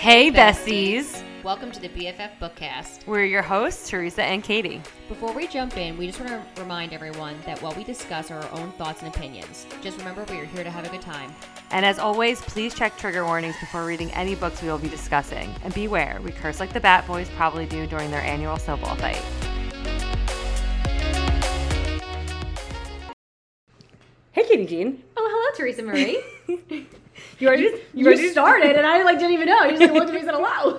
Hey besties! Welcome to the BFF Bookcast. We're your hosts, Teresa and Katie. Before we jump in, we just want to remind everyone that what we discuss are our own thoughts and opinions. Just remember we are here to have a good time. And as always, please check trigger warnings before reading any books we will be discussing. And beware, we curse like the Bat Boys probably do during their annual snowball fight. Hey, Katie Jean. Oh, hello, Teresa Marie. You started, and I didn't even know. You just looked at me and said hello.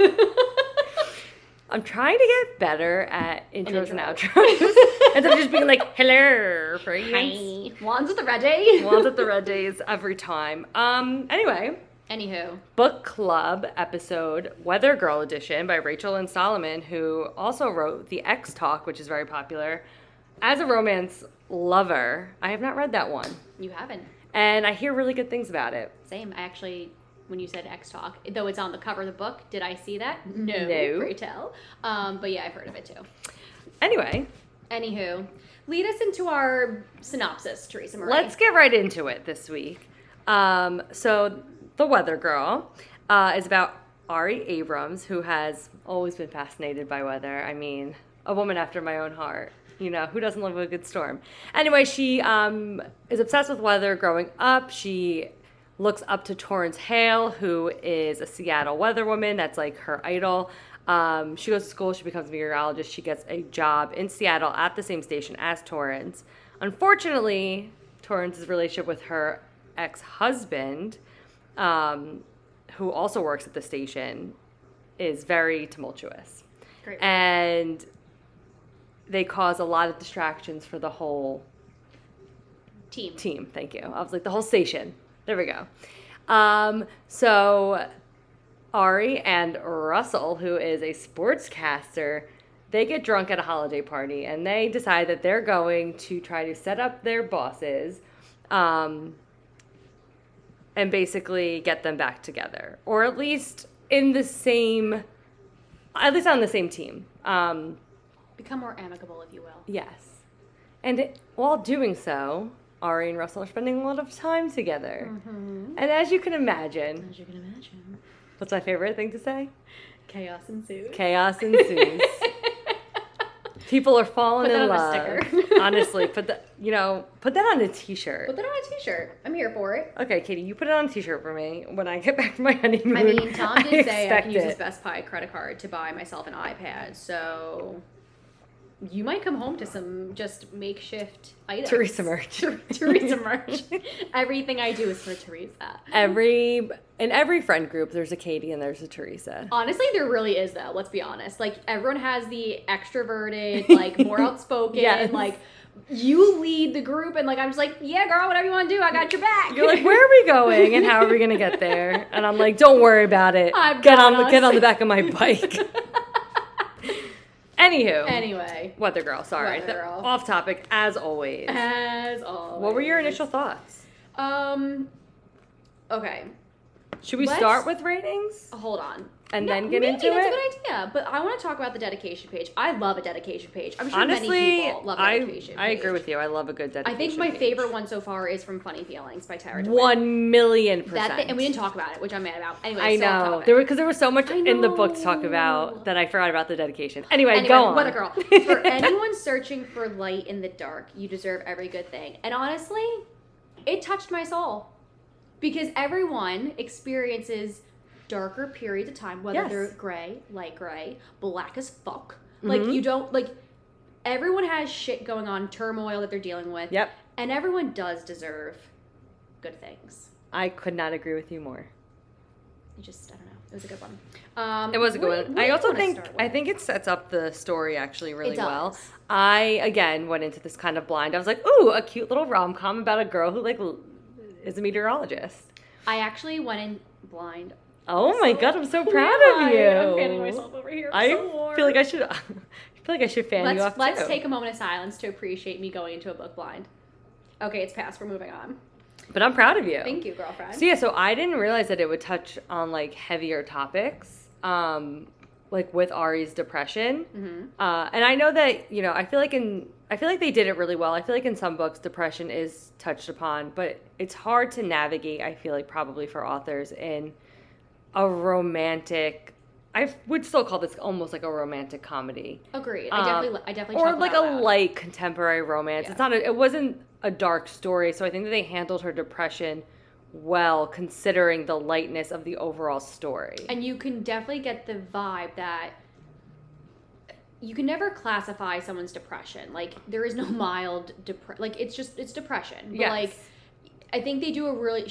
I'm trying to get better at intros and outros. Instead of just being like, hello, friends. Hi. Wands at the red days. Wands at the red days every time. Anywho. Book club episode, Weather Girl edition by Rachel Lynn Solomon, who also wrote the Ex Talk, which is very popular. As a romance lover, I have not read that one. You haven't. And I hear really good things about it. Same. I actually, when you said X Talk, though it's on the cover of the book, did I see that? No. Pray tell. But yeah, I've heard of it too. Anyway. Anywho, lead us into our synopsis, Teresa Marie. Let's get right into it this week. So The Weather Girl is about Ari Abrams, who has always been fascinated by weather. I mean, a woman after my own heart. You know, who doesn't love a good storm? Anyway, she is obsessed with weather growing up. She looks up to Torrance Hale, who is a Seattle weather woman. That's like her idol. She goes to school. She becomes a meteorologist. She gets a job in Seattle at the same station as Torrance. Unfortunately, Torrance's relationship with her ex-husband, who also works at the station, is very tumultuous. Great. And they cause a lot of distractions for the whole team. Thank you. I was like, the whole station. There we go. So Ari and Russell, who is a sportscaster, they get drunk at a holiday party, and they decide that they're going to try to set up their bosses and basically get them back together, or at least on the same team. Become more amicable, if you will. Yes. And while doing so, Ari and Russell are spending a lot of time together. Mm-hmm. And as you can imagine... What's my favorite thing to say? Chaos ensues. People are falling in love. Put that on a sticker. Honestly, put that on a t-shirt. I'm here for it. Okay, Katie, you put it on a t-shirt for me when I get back from my honeymoon. I mean, Tom did say I can use his Best Buy credit card to buy myself an iPad, so... You might come home to some just makeshift items. Teresa merch. Teresa merch. Everything I do is for Teresa. In every friend group, there's a Katie and there's a Teresa. Honestly, there really is, though. Let's be honest. Everyone has the extroverted, more outspoken, yes. You lead the group, and I'm just like, yeah, girl, whatever you want to do, I got your back. You're like, where are we going, and how are we going to get there? And I'm like, don't worry about it. Get on the back of my bike. Anyway. Weather Girl, sorry. Weather Girl. Off topic, as always. What were your initial thoughts? Okay. Should we start with ratings? Hold on. And then get into it? Maybe that's a good idea, but I want to talk about the dedication page. I love a dedication page. I'm sure many people love a dedication page. I agree with you. I love a good dedication page. I think my favorite one so far is from Funny Feelings by Tara DeWin. 1,000,000%. And we didn't talk about it, which I'm mad about. Anyway, I know. There was so much in the book to talk about that I forgot about the dedication. Anyway, go on. Weather Girl. For anyone searching for light in the dark, you deserve every good thing. And honestly, it touched my soul. Because everyone experiences... darker periods of time, whether they're gray, light gray, black as fuck. Mm-hmm. Everyone has shit going on, turmoil that they're dealing with. Yep. And everyone does deserve good things. I could not agree with you more. I don't know. It was a good one. I think it sets up the story actually really well. I, again, went into this kind of blind. I was like, ooh, a cute little rom-com about a girl who, is a meteorologist. I actually went in blind. Oh my God! I'm so proud of you. I'm fanning myself over here. I feel like I should fan you off too. Let's take a moment of silence to appreciate me going into a book blind. Okay, it's past. We're moving on. But I'm proud of you. Thank you, girlfriend. So yeah, I didn't realize that it would touch on heavier topics, with Ari's depression. Mm-hmm. And I know that I feel like they did it really well. I feel like in some books depression is touched upon, but it's hard to navigate. I feel like probably for authors in a romantic. I would still call this almost like a romantic comedy. Agreed. I definitely. Or like a light contemporary romance. Yeah. It's not. It wasn't a dark story, so I think that they handled her depression well, considering the lightness of the overall story. And you can definitely get the vibe that you can never classify someone's depression. Like, there is no mild depression. Like, it's depression. But, yes. Like, I think they do a really,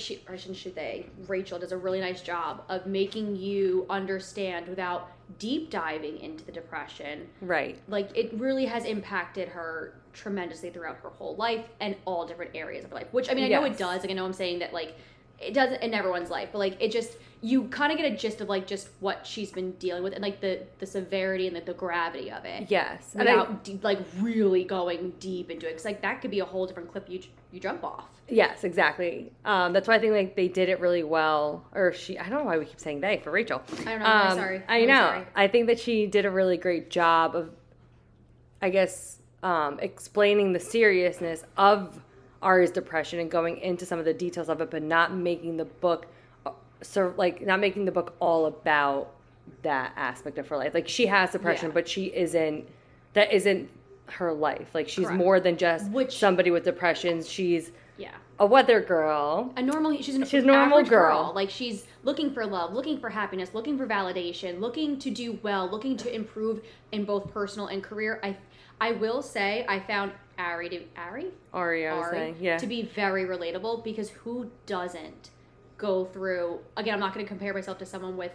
Rachel does a really nice job of making you understand without deep diving into the depression. Right. Like, it really has impacted her tremendously throughout her whole life and all different areas of her life. Which, I mean, I know it does. Like, I know I'm saying that, like, it doesn't in everyone's life. But, like, it just, you kind of get a gist of, like, just what she's been dealing with and, like, the severity and, like, the gravity of it. Yes. Without, and like, really going deep into it. Because, like, that could be a whole different clip you jump off. Yes, exactly. That's why I think, like, they did it really well. Or she, I don't know why we keep saying they for Rachel. I don't know. I'm sorry. I know. Sorry. I think that she did a really great job of, I guess, explaining the seriousness of Ari's depression and going into some of the details of it, but not making the book all about that aspect of her life. Like, she has depression, but that isn't her life. Like, she's more than just somebody with depression. She's a weather girl. She's a normal girl. Like, she's looking for love, looking for happiness, looking for validation, looking to do well, looking to improve in both personal and career. I will say I found Ari to be very relatable, because who doesn't go through, again, I'm not going to compare myself to someone with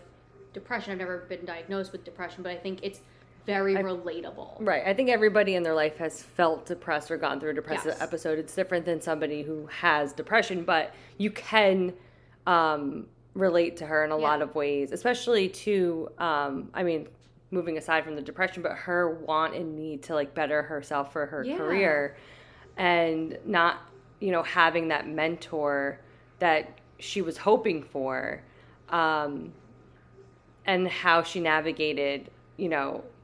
depression. I've never been diagnosed with depression, but I think it's very relatable. Right. I think everybody in their life has felt depressed or gone through a depressive episode. It's different than somebody who has depression, but you can relate to her in a lot of ways, especially to, moving aside from the depression, but her want and need to, like, better herself for her career, and not, having that mentor that she was hoping for, and how she navigated,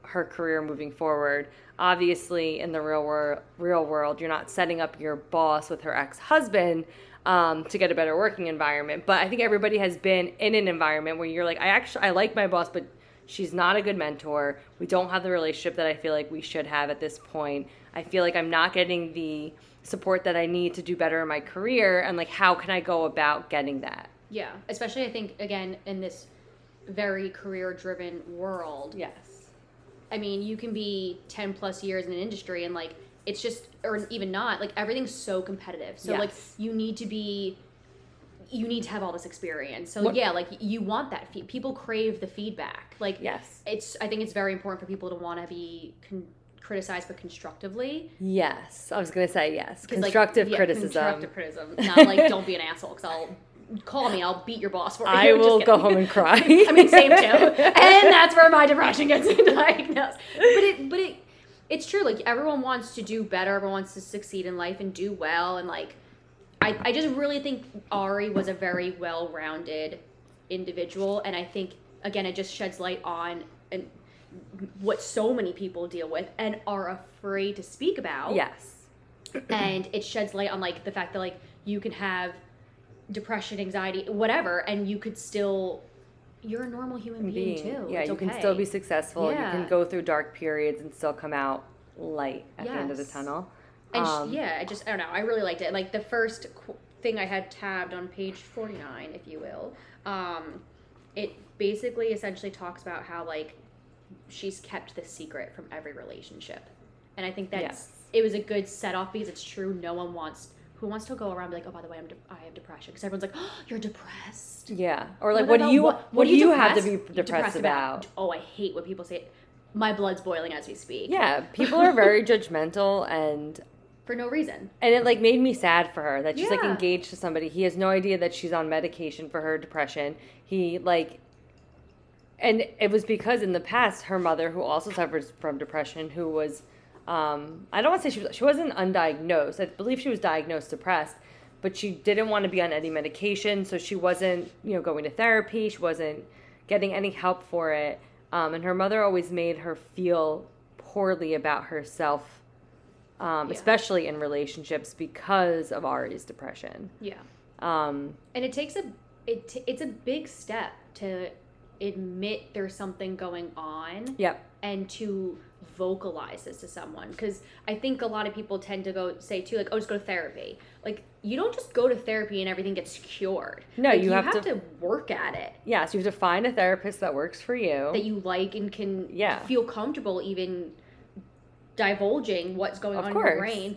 her career moving forward. Obviously, in the real world, you're not setting up your boss with her ex-husband to get a better working environment. But I think everybody has been in an environment where you're like, I like my boss, but she's not a good mentor. We don't have the relationship that I feel like we should have at this point. I feel like I'm not getting the support that I need to do better in my career. And, like, how can I go about getting that? Yeah. Especially, I think, again, in this very career-driven world. Yes. I mean, you can be 10 plus years in an industry and, like, it's just, or even not, like, everything's so competitive. So, like, you need to have all this experience. So, you want that. People crave the feedback. Like, I think it's very important for people to want to be criticized, but constructively. Yes. I was going to say yes. Constructive criticism. Constructive criticism. Not like, don't be an asshole, because call me. I'll beat your boss for you. I will go home and cry. I mean, same too. And that's where my depression gets diagnosed. But it's true. Like, everyone wants to do better. Everyone wants to succeed in life and do well. And, like, I just really think Ari was a very well-rounded individual, and I think, again, it just sheds light on and what so many people deal with and are afraid to speak about. Yes. And it sheds light on, like, the fact that, like, you can have depression, anxiety, whatever, and you could still... You're a normal human being too. Yeah, it's you can still be successful. Yeah. You can go through dark periods and still come out light at the end of the tunnel. And I don't know. I really liked it. Like, the first thing I had tabbed on page 49, if you will, it basically essentially talks about how, like, she's kept the secret from every relationship. And I think that's, it was a good set off, because it's true. No one wants to go around and be like, oh, by the way, I have depression. Because everyone's like, oh, you're depressed. Yeah. Or, like, what do you have to be depressed about? Oh, I hate when people say it. My blood's boiling as we speak. Yeah. People are very judgmental and... For no reason. And it, like, made me sad for her that she's, like, engaged to somebody. He has no idea that she's on medication for her depression. He, like... And it was because in the past, her mother, who also suffers from depression, who was... I don't want to say she wasn't undiagnosed. I believe she was diagnosed depressed, but she didn't want to be on any medication, so she wasn't, going to therapy. She wasn't getting any help for it. And her mother always made her feel poorly about herself, especially in relationships, because of Ari's depression. Yeah. And it takes it's a big step to admit there's something going on. Yep. And to vocalize this to someone, because I think a lot of people tend to go say too, like, oh, just go to therapy. Like, you don't just go to therapy and everything gets cured. No, like, you have to work at it. Yeah, so you have to find a therapist that works for you, that you like and can feel comfortable even divulging what's going on in your brain.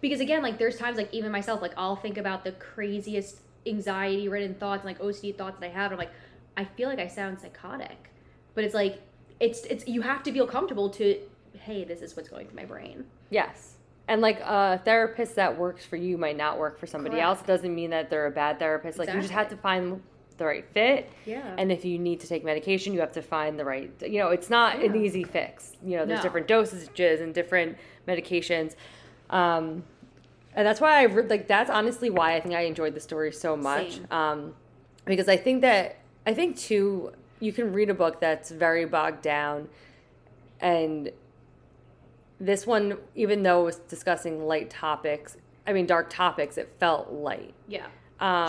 Because again, like, there's times, like, even myself, like, I'll think about the craziest anxiety-ridden thoughts and, like, OCD thoughts that I have, and I'm like, I feel like I sound psychotic, but it's like, it's you have to feel comfortable to, hey, this is what's going through my brain. Yes. And, like, a therapist that works for you might not work for somebody else. It doesn't mean that they're a bad therapist. Like, you just have to find the right fit. Yeah. And if you need to take medication, you have to find the right, you know, it's not an easy fix. You know, there's different dosages and different medications. And that's why that's honestly why I think I enjoyed the story so much. Same. Because I think too, you can read a book that's very bogged down, and this one, even though it was discussing dark topics, it felt light. Yeah.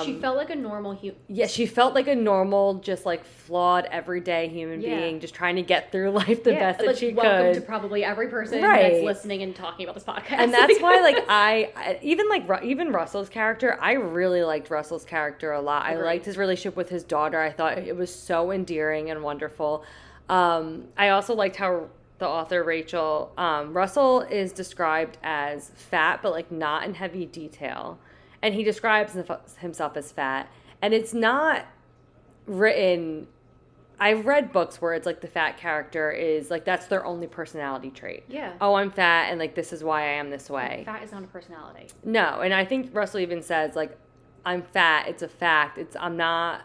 She felt like a normal human. Yeah, she felt like a normal, just, like, flawed, everyday human being, just trying to get through life the best that she could. Welcome to probably every person that's listening and talking about this podcast. And that's why, like, even Russell's character, I really liked Russell's character a lot. I liked his relationship with his daughter. I thought it was so endearing and wonderful. I also liked how the author, Rachel, Russell is described as fat, but, like, not in heavy detail. And he describes himself as fat. And it's not written... I've read books where it's, like, the fat character is, like, that's their only personality trait. Yeah. Oh, I'm fat, and, like, this is why I am this way. Like, fat is not a personality. No. And I think Russell even says, like, I'm fat. It's a fact. It's not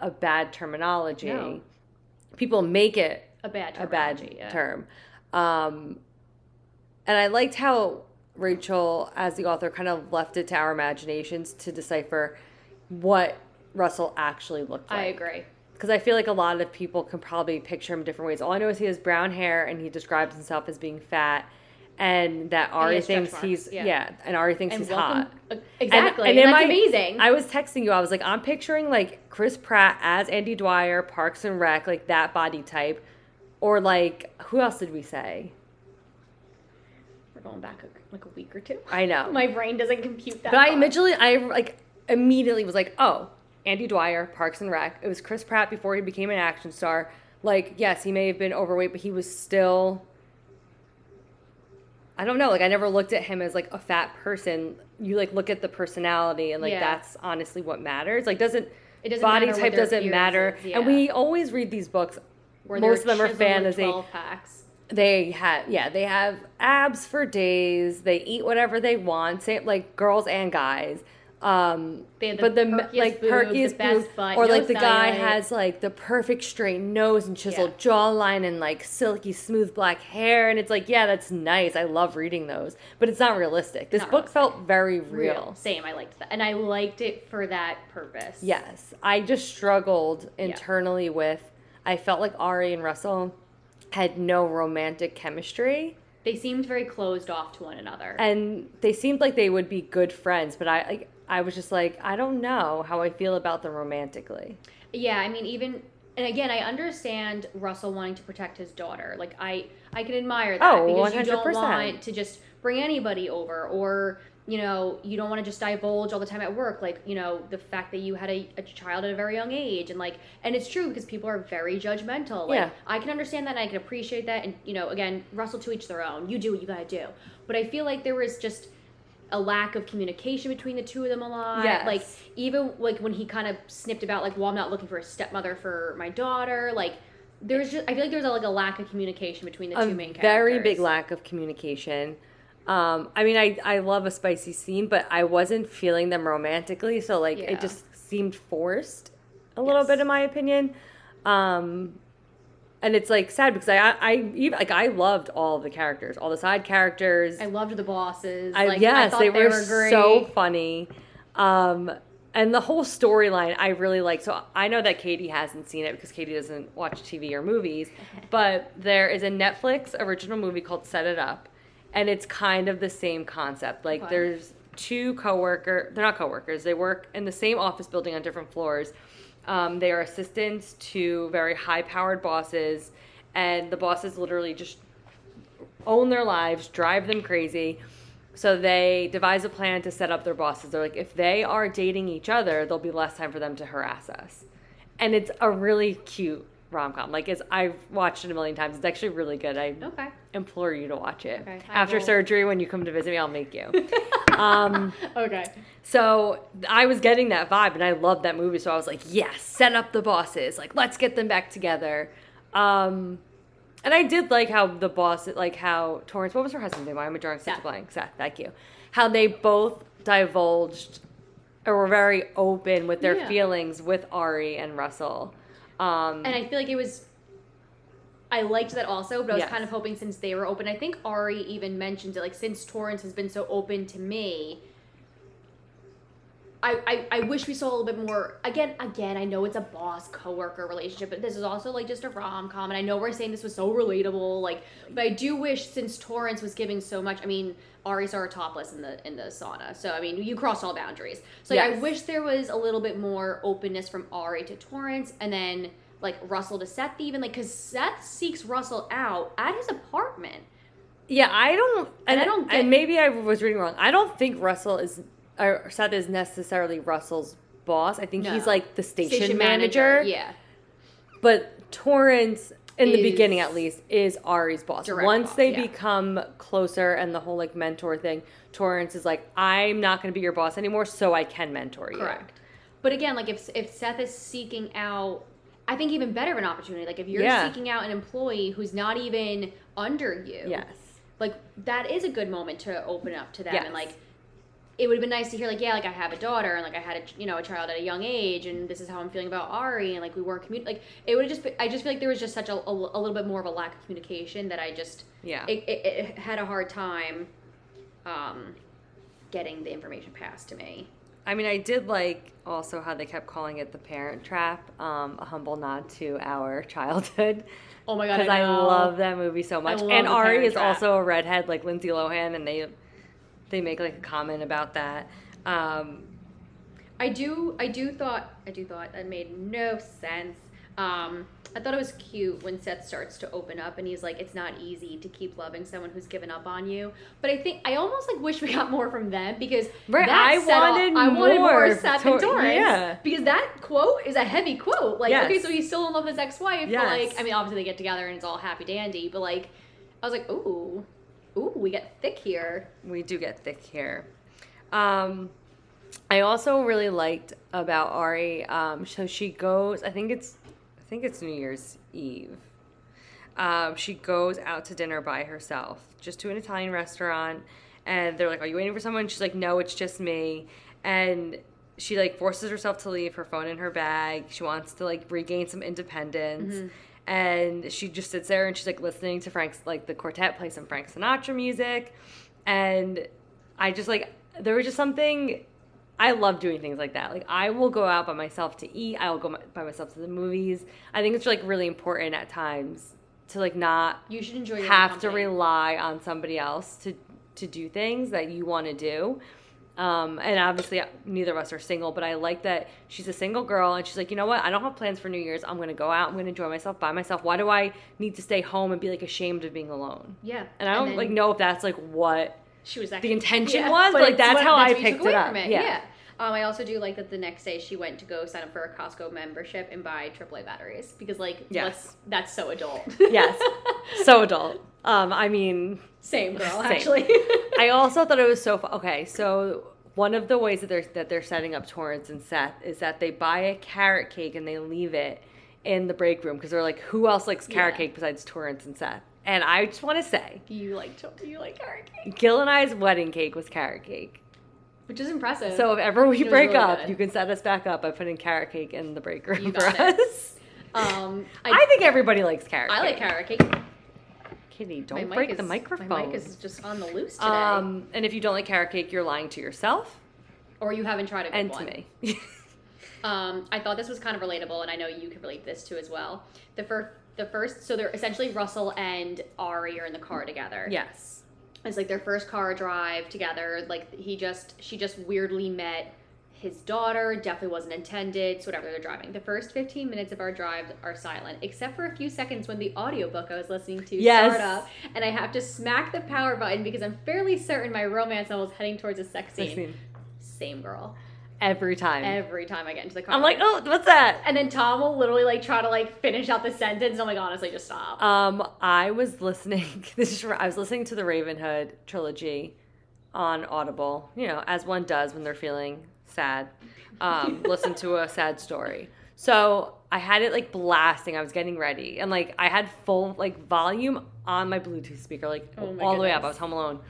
a bad terminology. No. People make it a bad term. And I liked how Rachel, as the author, kind of left it to our imaginations to decipher what Russell actually looked like. I agree. Because I feel like a lot of people can probably picture him different ways. All I know is he has brown hair, and he describes himself as being fat, and that Ari thinks he's hot. Exactly, and that's amazing. I was texting you. I was like, I'm picturing, like, Chris Pratt as Andy Dwyer, Parks and Rec, like, that body type, or, like, who else did we say? Going back a week or two. I know. My brain doesn't compute that. But long. I immediately was like, oh, Andy Dwyer, Parks and Rec. It was Chris Pratt before he became an action star. Like, yes, he may have been overweight, but he was still, I don't know. Like, I never looked at him as, like, a fat person. You, like, look at the personality, and, like, that's honestly what matters. Like, doesn't body type doesn't matter. Yeah. And we always read these books. Where most of them are fantasy. 12 packs. They have abs for days. They eat whatever they want, same, like, girls and guys. They have the perkiest boobs, or, like, the guy has, like, the perfect straight nose and chiseled jawline and, like, silky smooth black hair, and it's like, yeah, that's nice. I love reading those, but it's not realistic. This book felt very real. Same, I liked that, and I liked it for that purpose. Yes, I just struggled internally with. I felt like Ari and Russell had no romantic chemistry. They seemed very closed off to one another. And they seemed like they would be good friends, but I was just like, I don't know how I feel about them romantically. Yeah, I mean, even... And again, I understand Russell wanting to protect his daughter. Like, I can admire that. Oh, because 100%. You don't want to just bring anybody over, or, you know, you don't want to just divulge all the time at work. Like, you know, the fact that you had a child at a very young age. And, like, and it's true, because people are very judgmental. Like, I can understand that, and I can appreciate that. And, you know, again, Russell, to each their own. You do what you got to do. But I feel like there was just a lack of communication between the two of them a lot. Yes. Like, even, like, when he kind of snipped about, like, well, I'm not looking for a stepmother for my daughter. Like, there's just, I feel like there's, like, a lack of communication between the two main characters. A very big lack of communication. I mean, I love a spicy scene, but I wasn't feeling them romantically, so, like, it just seemed forced a little bit, in my opinion. And it's, like, sad, because I loved all the characters, all the side characters. I loved the bosses. I thought they were great. So funny. And the whole storyline I really liked. So I know that Katie hasn't seen it, because Katie doesn't watch TV or movies, but there is a Netflix original movie called Set It Up. And it's kind of the same concept. Like, there's two coworkers. They're not coworkers. They work in the same office building on different floors. They are assistants to very high-powered bosses, and the bosses literally just own their lives, drive them crazy. So they devise a plan to set up their bosses. They're like, if they are dating each other, there'll be less time for them to harass us. And it's a really cute rom-com. Like, I've watched it a million times. It's actually really good. I implore you to watch it. Okay, after surgery, when you come to visit me, I'll make you. Okay. So I was getting that vibe, and I loved that movie. So I was like, yes, set up the bosses. Like, let's get them back together. And I did like how the boss, like how Torrance, what was her husband's name? Why am I drawing such a blank? Seth, thank you. How they both divulged or were very open with their feelings with Ari and Russell. And I feel like I liked that also, but I was kind of hoping since they were open, I think Ari even mentioned it, like since Torrance has been so open to me, I wish we saw a little bit more, again, I know it's a boss-coworker relationship, but this is also like just a rom-com, and I know we're saying this was so relatable, like, but I do wish since Torrance was giving so much, I mean, Ari saw her topless in the sauna, so I mean, you crossed all boundaries. So I wish there was a little bit more openness from Ari to Torrance, and then like Russell to Seth even, like, because Seth seeks Russell out at his apartment. Yeah, I don't, and maybe I was reading wrong. I don't think Seth is necessarily Russell's boss. I think he's like the station manager. Yeah. But Torrance, in the beginning at least, is Ari's boss. Once they become closer and the whole like mentor thing, Torrance is like, I'm not going to be your boss anymore, so I can mentor you. Correct. But again, like if Seth is seeking out, I think even better of an opportunity. Like if you're seeking out an employee who's not even under you, like that is a good moment to open up to them and like. It would have been nice to hear, like, yeah, like, I have a daughter, and, like, I had, a child at a young age, and this is how I'm feeling about Ari, and, like, we weren't communicating. Like, it would have just been, I just feel like there was just such a little bit more of a lack of communication that I just, it had a hard time getting the information passed to me. I mean, I did like also how they kept calling it the Parent Trap, a humble nod to our childhood. Oh, my God, because I love that movie so much. And Ari is also a redhead, like Lindsay Lohan, and they make like a comment about that. I thought that made no sense. I thought it was cute when Seth starts to open up and he's like, it's not easy to keep loving someone who's given up on you. But I think I almost like wish we got more from them because I wanted more Seth and Torrance. Yeah. Because that quote is a heavy quote. Like, okay, so he's still in love with his ex-wife. Yes. But like, I mean, obviously they get together and it's all happy dandy, but like, I was like, ooh, we get thick here. We do get thick here. I also really liked about Ari. So she goes. I think it's New Year's Eve. She goes out to dinner by herself, just to an Italian restaurant, and they're like, "Are you waiting for someone?" She's like, "No, it's just me." And she like forces herself to leave, her phone in her bag. She wants to like regain some independence. Mm-hmm. And she just sits there and she's like listening to Frank's, like the quartet play some Frank Sinatra music. And I just like, there was just something, I love doing things like that. Like I will go out by myself to eat. I will go by myself to the movies. I think it's like really important at times to like not, you should enjoy your have to rely on somebody else to do things that you want to do. And obviously neither of us are single, but I like that she's a single girl and she's like, you know what? I don't have plans for New Year's. I'm going to go out. I'm going to enjoy myself by myself. Why do I need to stay home and be like ashamed of being alone? Yeah. And I don't like know if that's like what she was actually, the intention was, but like that's how I picked it up. Yeah. I also do like that the next day she went to go sign up for a Costco membership and buy AAA batteries because like, that's so adult. Yes. So adult. I mean, same girl, actually. I also thought it was so fun. Okay, so one of the ways that they're setting up Torrance and Seth is that they buy a carrot cake and they leave it in the break room because they're like, who else likes carrot cake besides Torrance and Seth? And I just want to say, do you like carrot cake? Gil and I's wedding cake was carrot cake, which is impressive. So if ever we break really up, good. You can set us back up by putting carrot cake in the break room for us. I think everybody likes carrot cake. I like carrot cake. Kitty, don't break the microphone. My mic is just on the loose today. And if you don't like carrot cake, you're lying to yourself. Or you haven't tried a good one. And to me. I thought this was kind of relatable, and I know you can relate this to as well. The first, so they're essentially Russell and Ari are in the car together. Yes. It's like their first car drive together. Like she just weirdly met his daughter. Definitely wasn't intended. So whatever, they're driving. The first 15 minutes of our drive are silent, except for a few seconds when the audiobook I was listening to started up, and I have to smack the power button because I'm fairly certain my romance novel is heading towards a sex scene. Same girl. Every time I get into the car. I'm like, oh, what's that? And then Tom will literally like try to like finish out the sentence. I'm like, honestly, just stop. I was listening to the Ravenhood trilogy on Audible, you know, as one does when they're feeling sad. Listen to a sad story. So I had it like blasting. I was getting ready, and like I had full like volume on my Bluetooth speaker, like all the way up. I was home alone.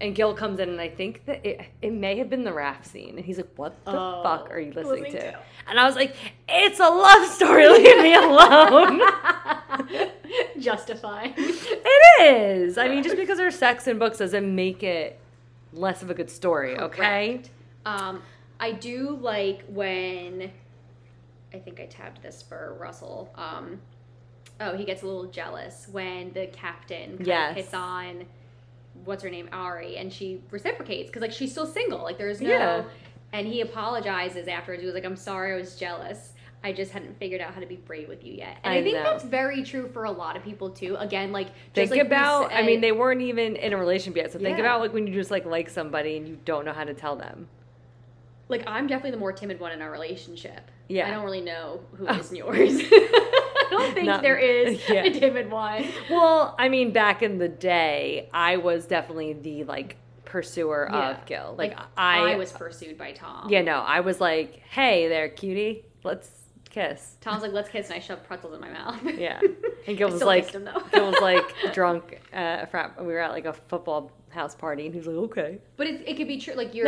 And Gil comes in, and I think that it may have been the raft scene. And he's like, what the fuck are you listening to? And I was like, it's a love story. Leave me alone. Justifying. It is. I mean, just because there's sex in books doesn't make it less of a good story, okay? I do like when, I think I tabbed this for Russell. He gets a little jealous when the captain kind of hits on... what's her name, Ari, and she reciprocates because like she's still single, like there's no and he apologizes afterwards. He was like, I'm sorry I was jealous, I just hadn't figured out how to be brave with you yet. And I think that's very true for a lot of people too. Again, like just, think like, about said, I mean they weren't even in a relationship yet, so think about like when you just like somebody and you don't know how to tell them. Like I'm definitely the more timid one in our relationship. I don't really know who is in yours. I don't think there is a timid one. Well, I mean, back in the day, I was definitely the, like, pursuer of Gil. Like I was pursued by Tom. Yeah, no, I was like, hey there, cutie, let's kiss. Tom's like, let's kiss, and I shoved pretzels in my mouth. Yeah. And Gil was like, drunk we were at, like, a football house party, and he was like, okay. But it could be true. Like, you're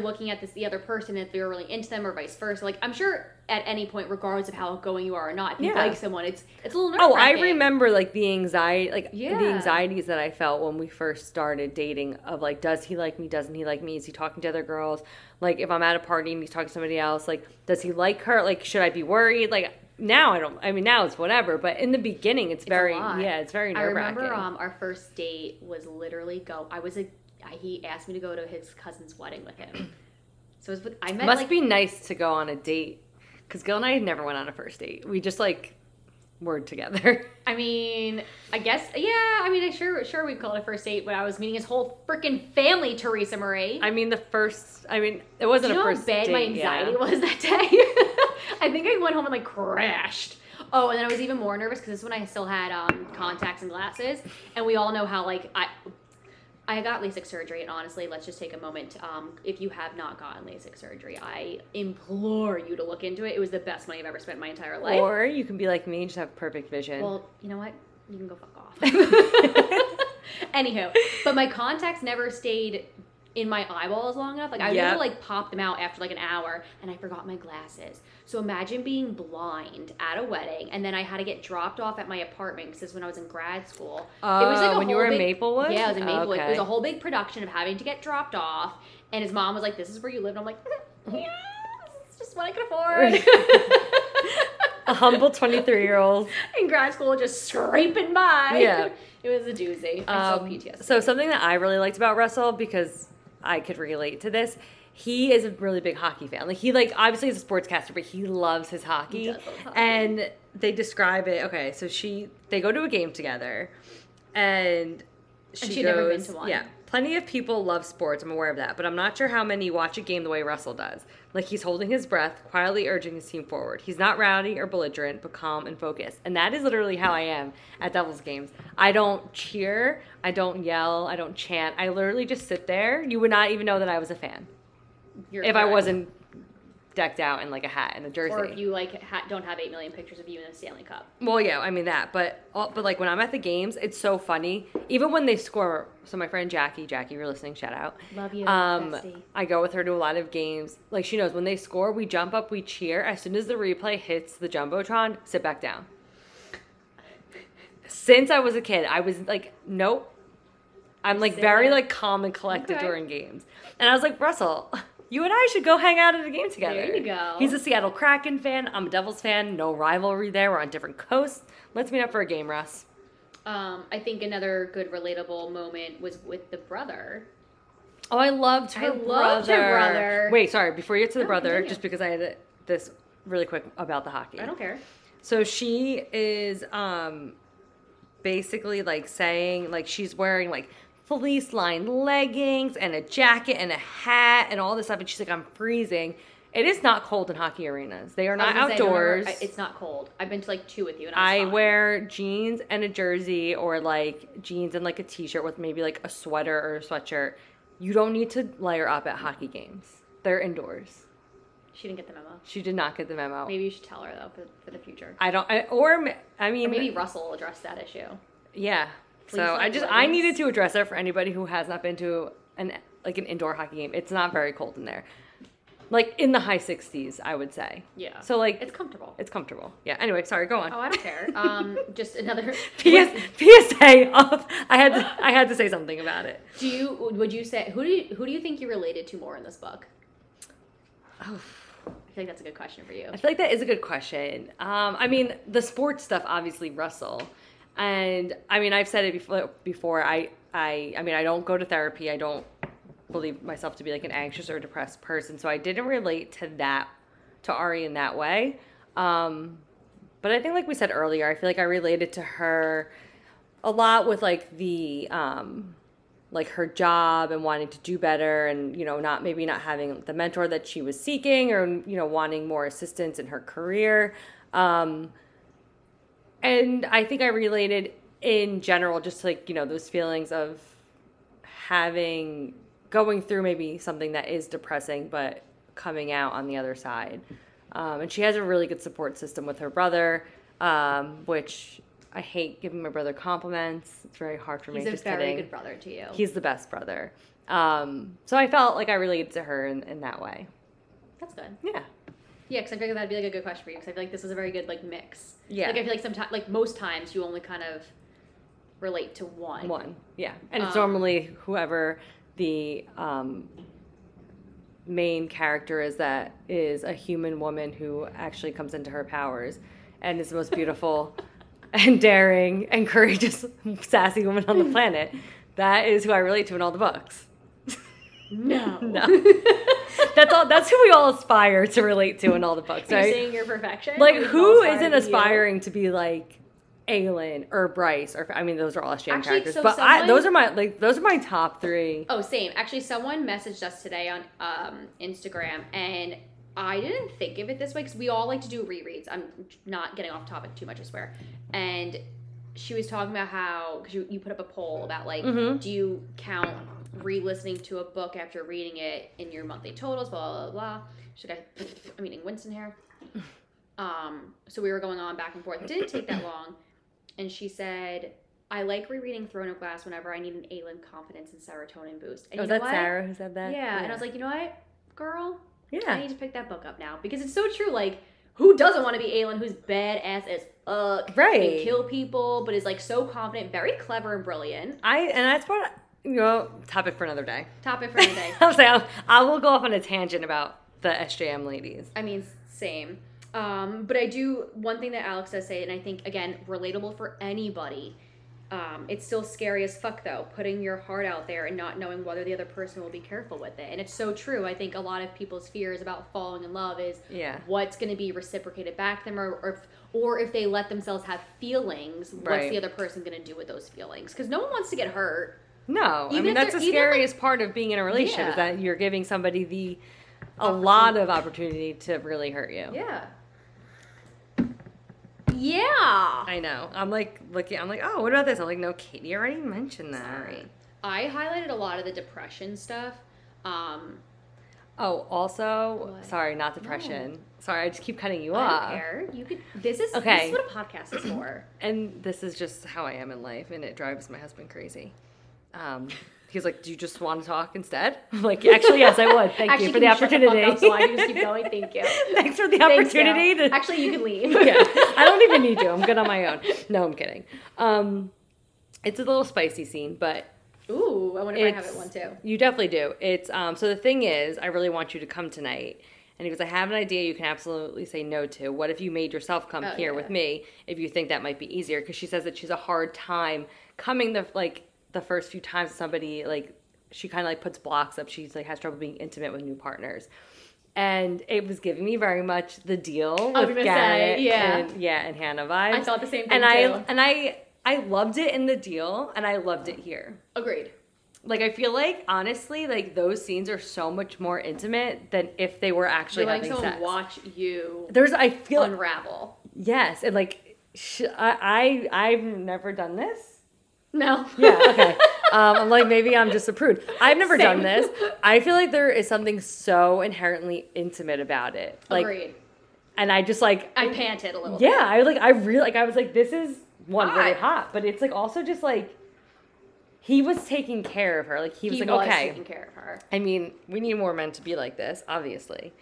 looking at the other person, and if you're really into them, or vice versa. Like, I'm sure... at any point, regardless of how outgoing you are or not, if you like someone, it's a little nerve-wracking. Oh, I remember, like, the anxieties that I felt when we first started dating of, like, does he like me? Doesn't he like me? Is he talking to other girls? Like, if I'm at a party and he's talking to somebody else, like, does he like her? Like, should I be worried? Like, now it's whatever. But in the beginning, it's very nerve-wracking. I remember our first date was literally he asked me to go to his cousin's wedding with him. So it was be nice to go on a date. Because Gil and I never went on a first date. We just, like, were together. I mean, I guess, sure we'd call it a first date when I was meeting his whole freaking family, Teresa Marie. I mean, it wasn't a first date. Do you know how bad my anxiety was that day? I think I went home and, like, crashed. Oh, and then I was even more nervous because this is when I still had contacts and glasses. And we all know how, like, I got LASIK surgery, and honestly, let's just take a moment. If you have not gotten LASIK surgery, I implore you to look into it. It was the best money I've ever spent my entire life. Or you can be like me and just have perfect vision. Well, you know what? You can go fuck off. Anywho, but my contacts never stayed in my eyeballs long enough. Like, I would like pop them out after like an hour, and I forgot my glasses. So imagine being blind at a wedding, and then I had to get dropped off at my apartment because this is when I was in grad school. It was like a when you were in Maplewood? Yeah, I was in Maplewood. Okay. It was a whole big production of having to get dropped off, and his mom was like, this is where you live, and I'm like, yeah, it's just what I can afford. A humble 23-year-old. In grad school, just scraping by. Yeah. It was a doozy. I still PTSD. So something that I really liked about Russell, because I could relate to this, he is a really big hockey fan. Like, he, like, obviously is a sportscaster, but he loves his hockey. He does love hockey. And they describe it. Okay, so they go to a game together, and she goes, never been to one. Yeah, plenty of people love sports. I'm aware of that, but I'm not sure how many watch a game the way Russell does. Like, he's holding his breath, quietly urging his team forward. He's not rowdy or belligerent, but calm and focused. And that is literally how I am at Devils games. I don't cheer. I don't yell. I don't chant. I literally just sit there. You would not even know that I was a fan. If I wasn't decked out in, like, a hat and a jersey. Or if you, like, don't have 8 million pictures of you in a Stanley Cup. Well, yeah, I mean that. But like, when I'm at the games, it's so funny. Even when they score. So my friend Jackie, you're listening, shout out. Love you, bestie. I go with her to a lot of games. Like, she knows when they score, we jump up, we cheer. As soon as the replay hits the Jumbotron, sit back down. Since I was a kid, I was like, nope. I'm, like, very, like, calm and collected during games. And I was like, Russell... you and I should go hang out at a game together. There you go. He's a Seattle Kraken fan. I'm a Devils fan. No rivalry there. We're on different coasts. Let's meet up for a game, Russ. I think another good relatable moment was with the brother. Oh, I loved her brother. Wait, sorry. Before you get to the brother, continue. Just because I had this really quick about the hockey. I don't care. So she is basically like saying like she's wearing like fleece-lined leggings and a jacket and a hat and all this stuff. And she's like, I'm freezing. It is not cold in hockey arenas. They are not outdoors. It's not cold. I've been to like two with you. And I wear jeans and a jersey, or like jeans and like a t-shirt with maybe like a sweater or a sweatshirt. You don't need to layer up at hockey games. They're indoors. She didn't get the memo. She did not get the memo. Maybe you should tell her though for the future. Or maybe Russell will address that issue. Yeah. Please, so I needed to address that for anybody who has not been to an indoor hockey game. It's not very cold in there. Like in the high 60s, I would say. Yeah. So like it's comfortable. It's comfortable. Yeah. Anyway, sorry. Go on. Oh, I don't care. Just another PSA up. I had to say something about it. Who do you think you related to more in this book? Oh, I feel like that's a good question for you. I feel like that is a good question. I mean, the sports stuff, obviously, Russell. And I mean, I've said it before. I mean, I don't go to therapy. I don't believe myself to be like an anxious or depressed person, so I didn't relate to Ari in that way. But I think, like we said earlier, I feel like I related to her a lot with like the like her job and wanting to do better, and you know, not having the mentor that she was seeking, or you know, wanting more assistance in her career. And I think I related in general, just to like, you know, those feelings of going through maybe something that is depressing, but coming out on the other side. And she has a really good support system with her brother, which I hate giving my brother compliments. It's very hard for me. He's a very good brother to you. He's the best brother. So I felt like I related to her in that way. That's good. Yeah. Yeah, because I feel like that'd be like a good question for you, because I feel like this is a very good like mix. Yeah. Like I feel like sometimes, like most times, you only kind of relate to one. One. Yeah, and it's normally whoever the main character is that is a human woman who actually comes into her powers and is the most beautiful and daring and courageous, sassy woman on the planet. That is who I relate to in all the books. No. That's all. That's who we all aspire to relate to in all the books, right? You're saying your perfection? Like, who isn't aspiring to be like Aelin or Bryce? Or I mean, those are all SJM characters, so but those are my top three. Oh, same. Actually, someone messaged us today on Instagram, and I didn't think of it this way because we all like to do rereads. I'm not getting off topic too much, I swear. And she was talking about how, because you put up a poll about like, do you count re-listening to a book after reading it in your monthly totals, blah blah blah. Should I? I'm eating Winston here. So we were going on back and forth. It didn't take that long. And she said, I like rereading Throne of Glass whenever I need an Aelin confidence and serotonin boost. And that's Sarah who said that? Yeah. And I was like, you know what, girl? Yeah. I need to pick that book up now. Because it's so true. Like, who doesn't want to be Aelin, who's badass as fuck? Right. And kill people, but is like so confident, very clever and brilliant. And that's what, you know, topic for another day. I will go off on a tangent about the SJM ladies. I mean, same. But I do, one thing that Alex does say, and I think, again, relatable for anybody, it's still scary as fuck, though, putting your heart out there and not knowing whether the other person will be careful with it. And it's so true. I think a lot of people's fears about falling in love is what's going to be reciprocated back to them, or if they let themselves have feelings, what's the other person going to do with those feelings? Because no one wants to get hurt. No. I mean, that's the scariest part of being in a relationship is that you're giving somebody a lot of opportunity to really hurt you. Yeah. Yeah. I know. I'm like looking. I'm like, oh, what about this? I'm like, no, Katie already mentioned that. Sorry. I highlighted a lot of the depression stuff. Sorry, not depression. No. Sorry, I just keep cutting you off. I don't care. This is what a podcast is for. And this is just how I am in life, and it drives my husband crazy. He's like, do you just want to talk instead? I'm like, actually, yes, I would. Thank you for the opportunity. I can just keep going. Thank you. Thanks for the opportunity. Actually, you can leave. Yeah. I don't even need you. I'm good on my own. No, I'm kidding. It's a little spicy scene, but... Ooh, I wonder if I have it one, too. You definitely do. It's so the thing is, I really want you to come tonight. And he goes, I have an idea you can absolutely say no to. What if you made yourself come here with me if you think that might be easier? Because she says that she's a hard time coming the first few times somebody, she kind of, puts blocks up. She's, has trouble being intimate with new partners. And it was giving me very much The Deal with Garrett and Hannah vibes. I thought the same thing, And I loved it in The Deal, and I loved it here. Agreed. I feel honestly, those scenes are so much more intimate than if they were actually having sex. Watch you unravel. Yes. And, I've never done this. No. Yeah, okay. I'm maybe I'm just a prude. I've never done this. I feel there is something so inherently intimate about it. Agreed. And I just, I panted a little bit. Yeah, I was this is, one, really hot. But it's, also just, he was taking care of her. He was okay. Taking care of her. I mean, we need more men to be like this, obviously.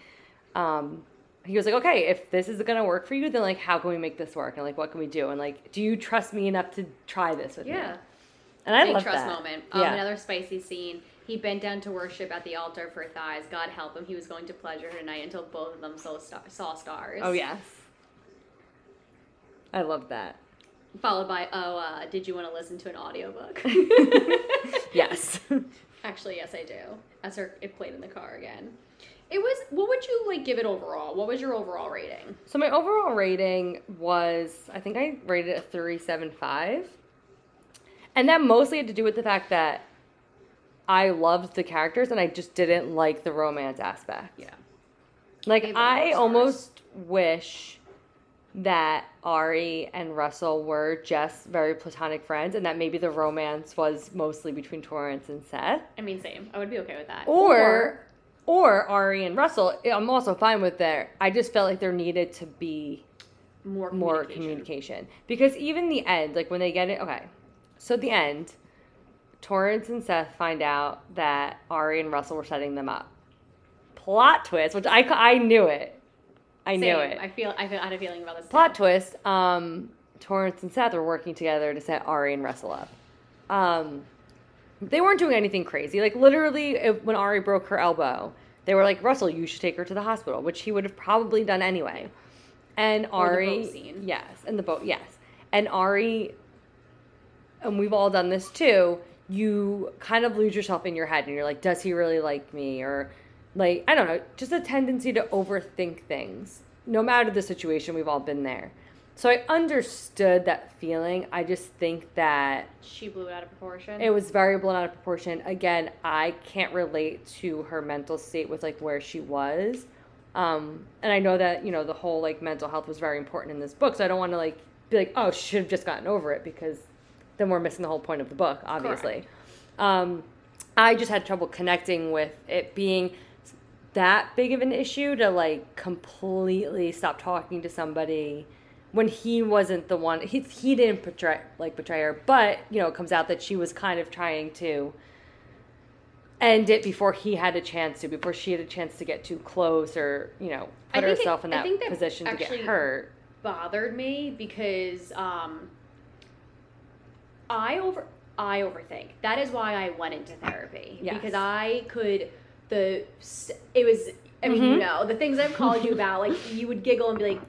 He was okay, if this is going to work for you, then, how can we make this work? And, what can we do? And, do you trust me enough to try this with me? Yeah. And I love that. Big trust moment. Another spicy scene. He bent down to worship at the altar for thighs. God help him. He was going to pleasure her tonight until both of them saw stars. Oh, yes. I love that. Followed by, did you want to listen to an audiobook? Yes. Actually, yes, I do. It played in the car again. It was, what would you, give it overall? What was your overall rating? So my overall rating was, I think I rated it a 3.75. And that mostly had to do with the fact that I loved the characters and I just didn't like the romance aspect. Yeah. I almost wish that Ari and Russell were just very platonic friends and that maybe the romance was mostly between Torrance and Seth. I mean, same. I would be okay with that. Or Ari and Russell, I'm also fine with that. I just felt there needed to be more communication. Because even the end, when they get it, okay. So the end, Torrance and Seth find out that Ari and Russell were setting them up. Plot twist, which I knew it. Knew it. I had a feeling about this. Plot twist. Torrance and Seth were working together to set Ari and Russell up. They weren't doing anything crazy. Literally, when Ari broke her elbow, they were like, Russell, you should take her to the hospital, which he would have probably done anyway. And Ari, the boat scene. Yes, and the boat, yes, and Ari, and we've all done this too. You kind of lose yourself in your head, and you're like, does he really like me? Or I don't know, just a tendency to overthink things. No matter the situation, we've all been there. So I understood that feeling. I just think that she blew it out of proportion. It was very blown out of proportion. Again, I can't relate to her mental state with, where she was. And I know that, the whole, mental health was very important in this book, so I don't want to, be oh, she should have just gotten over it, because then we're missing the whole point of the book, obviously. I just had trouble connecting with it being that big of an issue to completely stop talking to somebody when he wasn't the one. He didn't betray her, but it comes out that she was kind of trying to end it before she had a chance to get too close or put herself in that position to get hurt. Bothered me because I overthink. That is why I went into therapy. Yes. Because the things I've called you about, you would giggle and be like,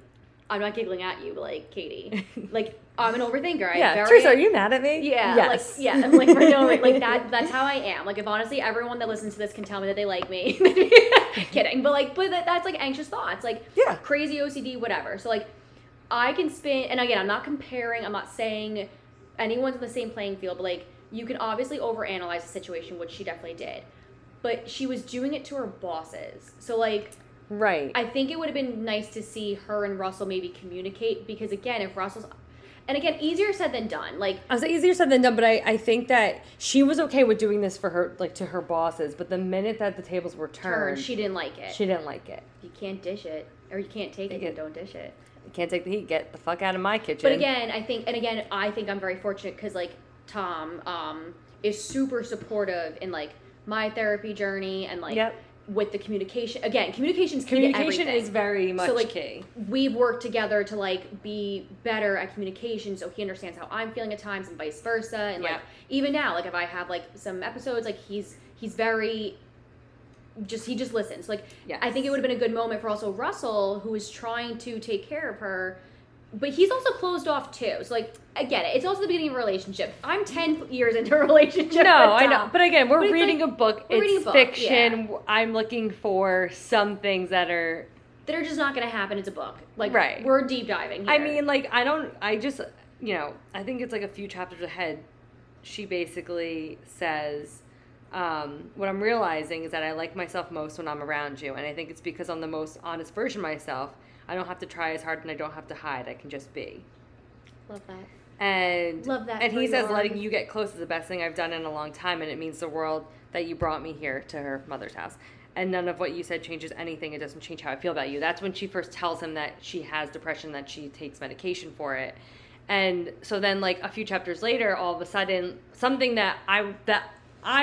I'm not giggling at you, but Katie, I'm an overthinker. Tris, are you mad at me? Yeah. Yes. I'm we're doing that's how I am. If honestly everyone that listens to this can tell me that they like me. Kidding. But that's anxious thoughts, crazy OCD, whatever. So I can spin, and again, I'm not comparing, I'm not saying anyone's on the same playing field, but you can obviously overanalyze the situation, which she definitely did. But she was doing it to her bosses. So, right. I think it would have been nice to see her and Russell maybe communicate. Because, again, if Russell's... And, again, easier said than done. I was easier said than done, but I think that she was okay with doing this for her, to her bosses. But the minute that the tables were turned... she didn't like it. She didn't like it. You can't dish it. Or you can't take it and don't dish it. You can't take the heat. Get the fuck out of my kitchen. But, again, I think I'm very fortunate because, Tom is super supportive in, my therapy journey and with the communication. Again, communication is very much key. We've worked together to be better at communication, so he understands how I'm feeling at times and vice versa. And even now, if I have some episodes, he's very he just listens. Like, yes. I think it would have been a good moment for also Russell, who is trying to take care of her, but he's also closed off too. So, like, I get it. It's also the beginning of a relationship. I'm 10 years into a relationship. No, I know. But again, we're reading a book. It's fiction. Yeah. I'm looking for some things that are just not going to happen. It's a book. Like, right. We're deep diving here. I mean, like, I think it's like a few chapters ahead. She basically says, what I'm realizing is that I like myself most when I'm around you. And I think it's because I'm the most honest version of myself. I don't have to try as hard and I don't have to hide. I can just be. Love that. And he says, letting you get close is the best thing I've done in a long time. And it means the world that you brought me here to her mother's house. And none of what you said changes anything. It doesn't change how I feel about you. That's when she first tells him that she has depression, that she takes medication for it. And so then, like, a few chapters later, all of a sudden, something that I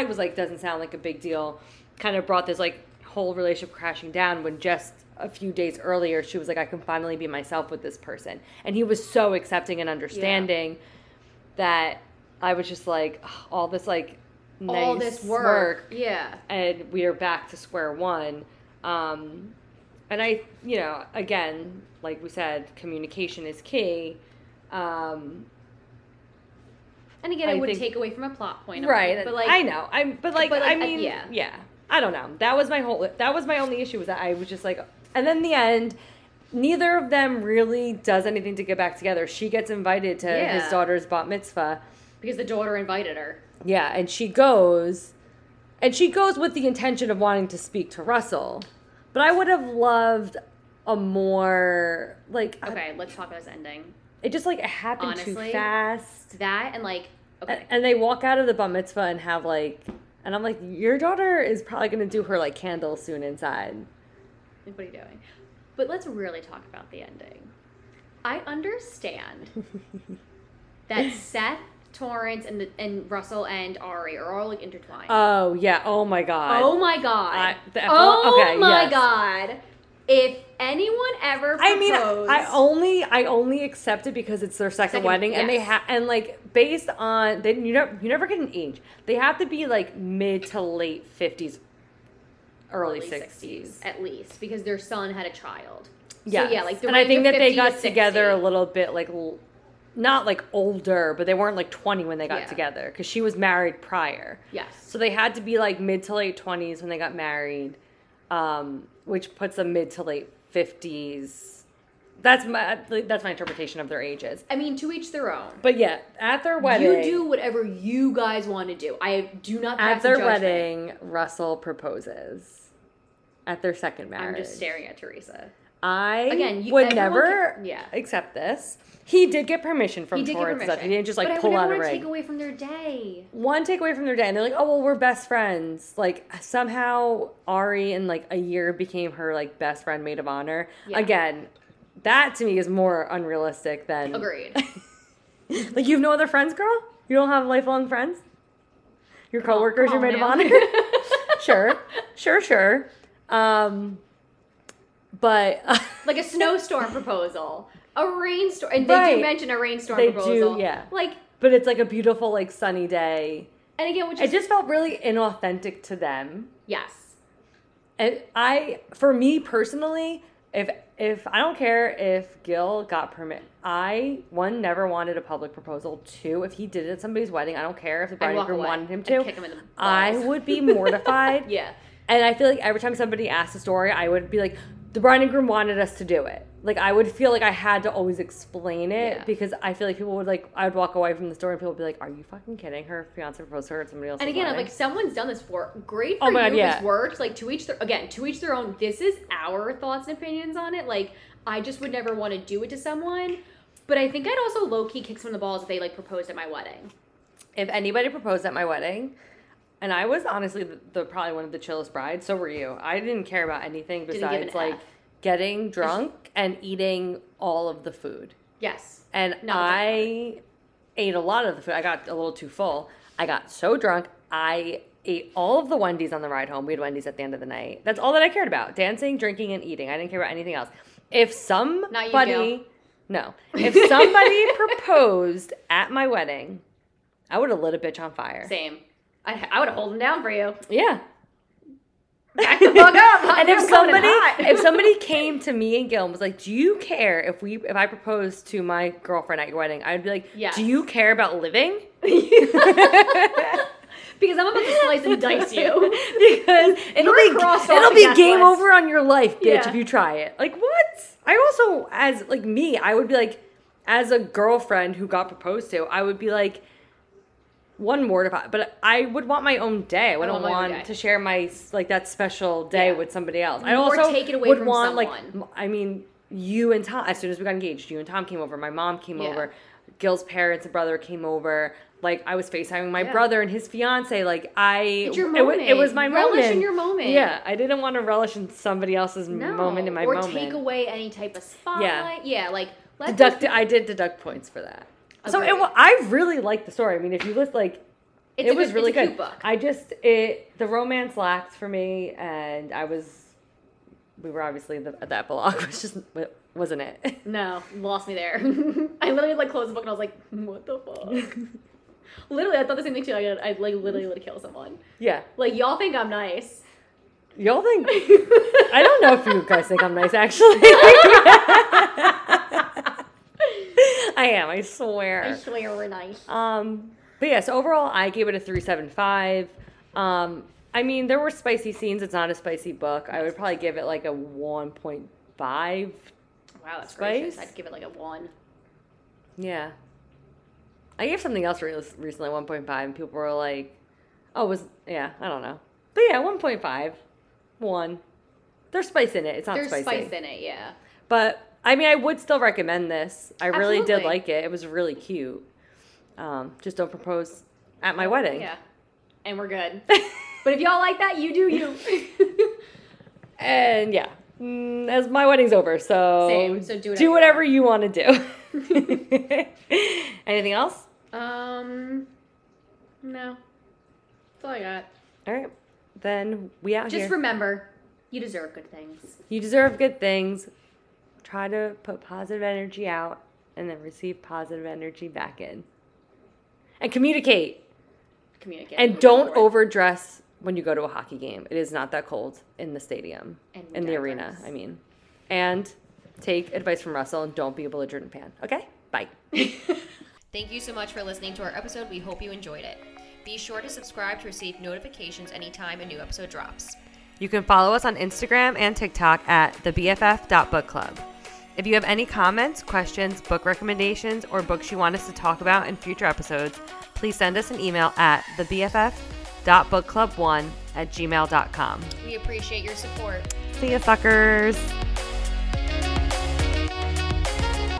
was like, doesn't sound like a big deal, kind of brought this, like, whole relationship crashing down, when just a few days earlier, she was like, I can finally be myself with this person. And he was so accepting and understanding that I was just like, oh, all this, like, nice all this work. Yeah. And we are back to square one. And I, again, like we said, communication is key. And again, I would take away from a plot point. Right. It, but like, I know. I don't know. That was my only issue, was that I was just like, and then the end, neither of them really does anything to get back together. She gets invited to his daughter's bat mitzvah. Because the daughter invited her. Yeah. And she goes with the intention of wanting to speak to Russell. But I would have loved a more, like. Okay, let's talk about this ending. It just, like, it happened too fast. That and, like, okay. And they walk out of the bat mitzvah and have, like, and I'm like, your daughter is probably going to do her, like, candle soon inside. What are you doing? But let's really talk about the ending. I understand that Seth, Torrance, and Russell and Ari are all, like, intertwined. Oh, yeah. Oh, my God. Oh, my God. God. If anyone ever proposed... I mean, I only accept it because it's their second wedding, yes. And they based on, they you never get an age. They have to be like mid to late 50s, early 60s at least, because their son had a child. Yeah, so, yeah, like, and I think that they got together a little bit, like, not like older, but they weren't like 20 when they got together, because she was married prior. Yes, so they had to be like mid to late 20s when they got married. Which puts them mid to late 50s. That's my interpretation of their ages. I mean, to each their own. But yeah, at their wedding, you do whatever you guys want to do. I do not pass at their judgment. Wedding. Russell proposes at their second marriage. I'm just staring at Teresa. I would never accept this. He did get permission from Torrance. He didn't just, like, pull out a ring. But I would never take away from their day. One takeaway from their day. And they're like, oh, well, we're best friends. Like, somehow Ari in, like, a year became her, like, best friend, maid of honor. Yeah. Again, that to me is more unrealistic than... Agreed. Like, you have no other friends, girl? You don't have lifelong friends? Your coworkers, your maid of honor? Sure. But... like a snowstorm proposal. A rainstorm. And right. They do mention a rainstorm proposal. They do, yeah. Like, but it's like a beautiful, like, sunny day. And again, which is... It just felt really inauthentic to them. Yes. And for me personally, if I don't care if Gil got permit, I never wanted a public proposal. Two, if he did it at somebody's wedding, I don't care if the bride and groom wanted him to. I'd kick him in the balls. I would be mortified. Yeah. And I feel like every time somebody asked a story, I would be like, the bride and groom wanted us to do it. Like, I would feel like I had to always explain it, because I feel like people would, like, I would walk away from the story and people would be like, are you fucking kidding? Her fiancé proposed to her at somebody else's wedding. And again, I'm like, someone's done this for, great for you, this works. Like, to each their own. This is our thoughts and opinions on it. Like, I just would never want to do it to someone. But I think I'd also low-key kick someone in the balls if they, like, proposed at my wedding. If anybody proposed at my wedding... And I was honestly probably one of the chillest brides. So were you. I didn't care about anything besides, like, getting drunk and eating all of the food. Yes. And I ate a lot of the food. I got a little too full. I got so drunk. I ate all of the Wendy's on the ride home. We had Wendy's at the end of the night. That's all that I cared about. Dancing, drinking, and eating. I didn't care about anything else. If somebody proposed at my wedding, I would have lit a bitch on fire. Same. I would have held him down for you. Yeah. back the fuck up. And if somebody came to me and Gil and was like, "Do you care if I proposed to my girlfriend at your wedding?" I'd be like, yes. "Do you care about living?" Because I'm about to slice and dice you. Because it'll be game over on your life, bitch, if you try it. Like, what? I also, as like me, I would be like, as a girlfriend who got proposed to, I would be like, one mortified, but I would want my own day. I don't want to share my like that special day with somebody else. I also take it away would from want someone. Like, I mean, you and Tom. As soon as we got engaged, you and Tom came over. My mom came over. Gil's parents and brother came over. Like, I was FaceTiming my brother and his fiance. Like, it was my moment. Relish in your moment. Yeah, I didn't want to relish in somebody else's moment in my moment. Or take away any type of spotlight. Yeah, like I did deduct points for that. Okay. So I really liked the story. I mean, if you list, like, it was really good. Cute book. The romance lacked for me, and we were obviously the epilogue, which just wasn't it. No, lost me there. I literally like closed the book and I was like, what the fuck? Literally, I thought the same thing too. I like literally would kill someone. Yeah. Like, y'all think I'm nice. Y'all think? I don't know if you guys think I'm nice, actually. I am, I swear. I swear we're nice. But yeah, so overall, I gave it a 3.75. I mean, there were spicy scenes. It's not a spicy book. I would probably give it like a 1.5. Wow, that's gracious. I'd give it like a 1. Yeah. I gave something else recently 1.5, and people were like, oh, I don't know. But yeah, 1.5. 1. There's spice in it. It's not spicy. There's spice in it, yeah. But... I mean, I would still recommend this. I really did like it. It was really cute. Just don't propose at my wedding. Yeah. And we're good. But if y'all like that, you do you. And yeah. As my wedding's over, so... Same. So do whatever you want to do. Anything else? No. That's all I got. All right. Then we out here. Just remember, you deserve good things. You deserve good things. Try to put positive energy out and then receive positive energy back in. And communicate. Communicate. And don't overdress when you go to a hockey game. It is not that cold in the stadium, in the arena, I mean. And take advice from Russell and don't be a belligerent fan. Okay? Bye. Thank you so much for listening to our episode. We hope you enjoyed it. Be sure to subscribe to receive notifications anytime a new episode drops. You can follow us on Instagram and TikTok at thebff.bookclub. If you have any comments, questions, book recommendations, or books you want us to talk about in future episodes, please send us an email at thebff.bookclub1@gmail.com. We appreciate your support. See ya, suckers.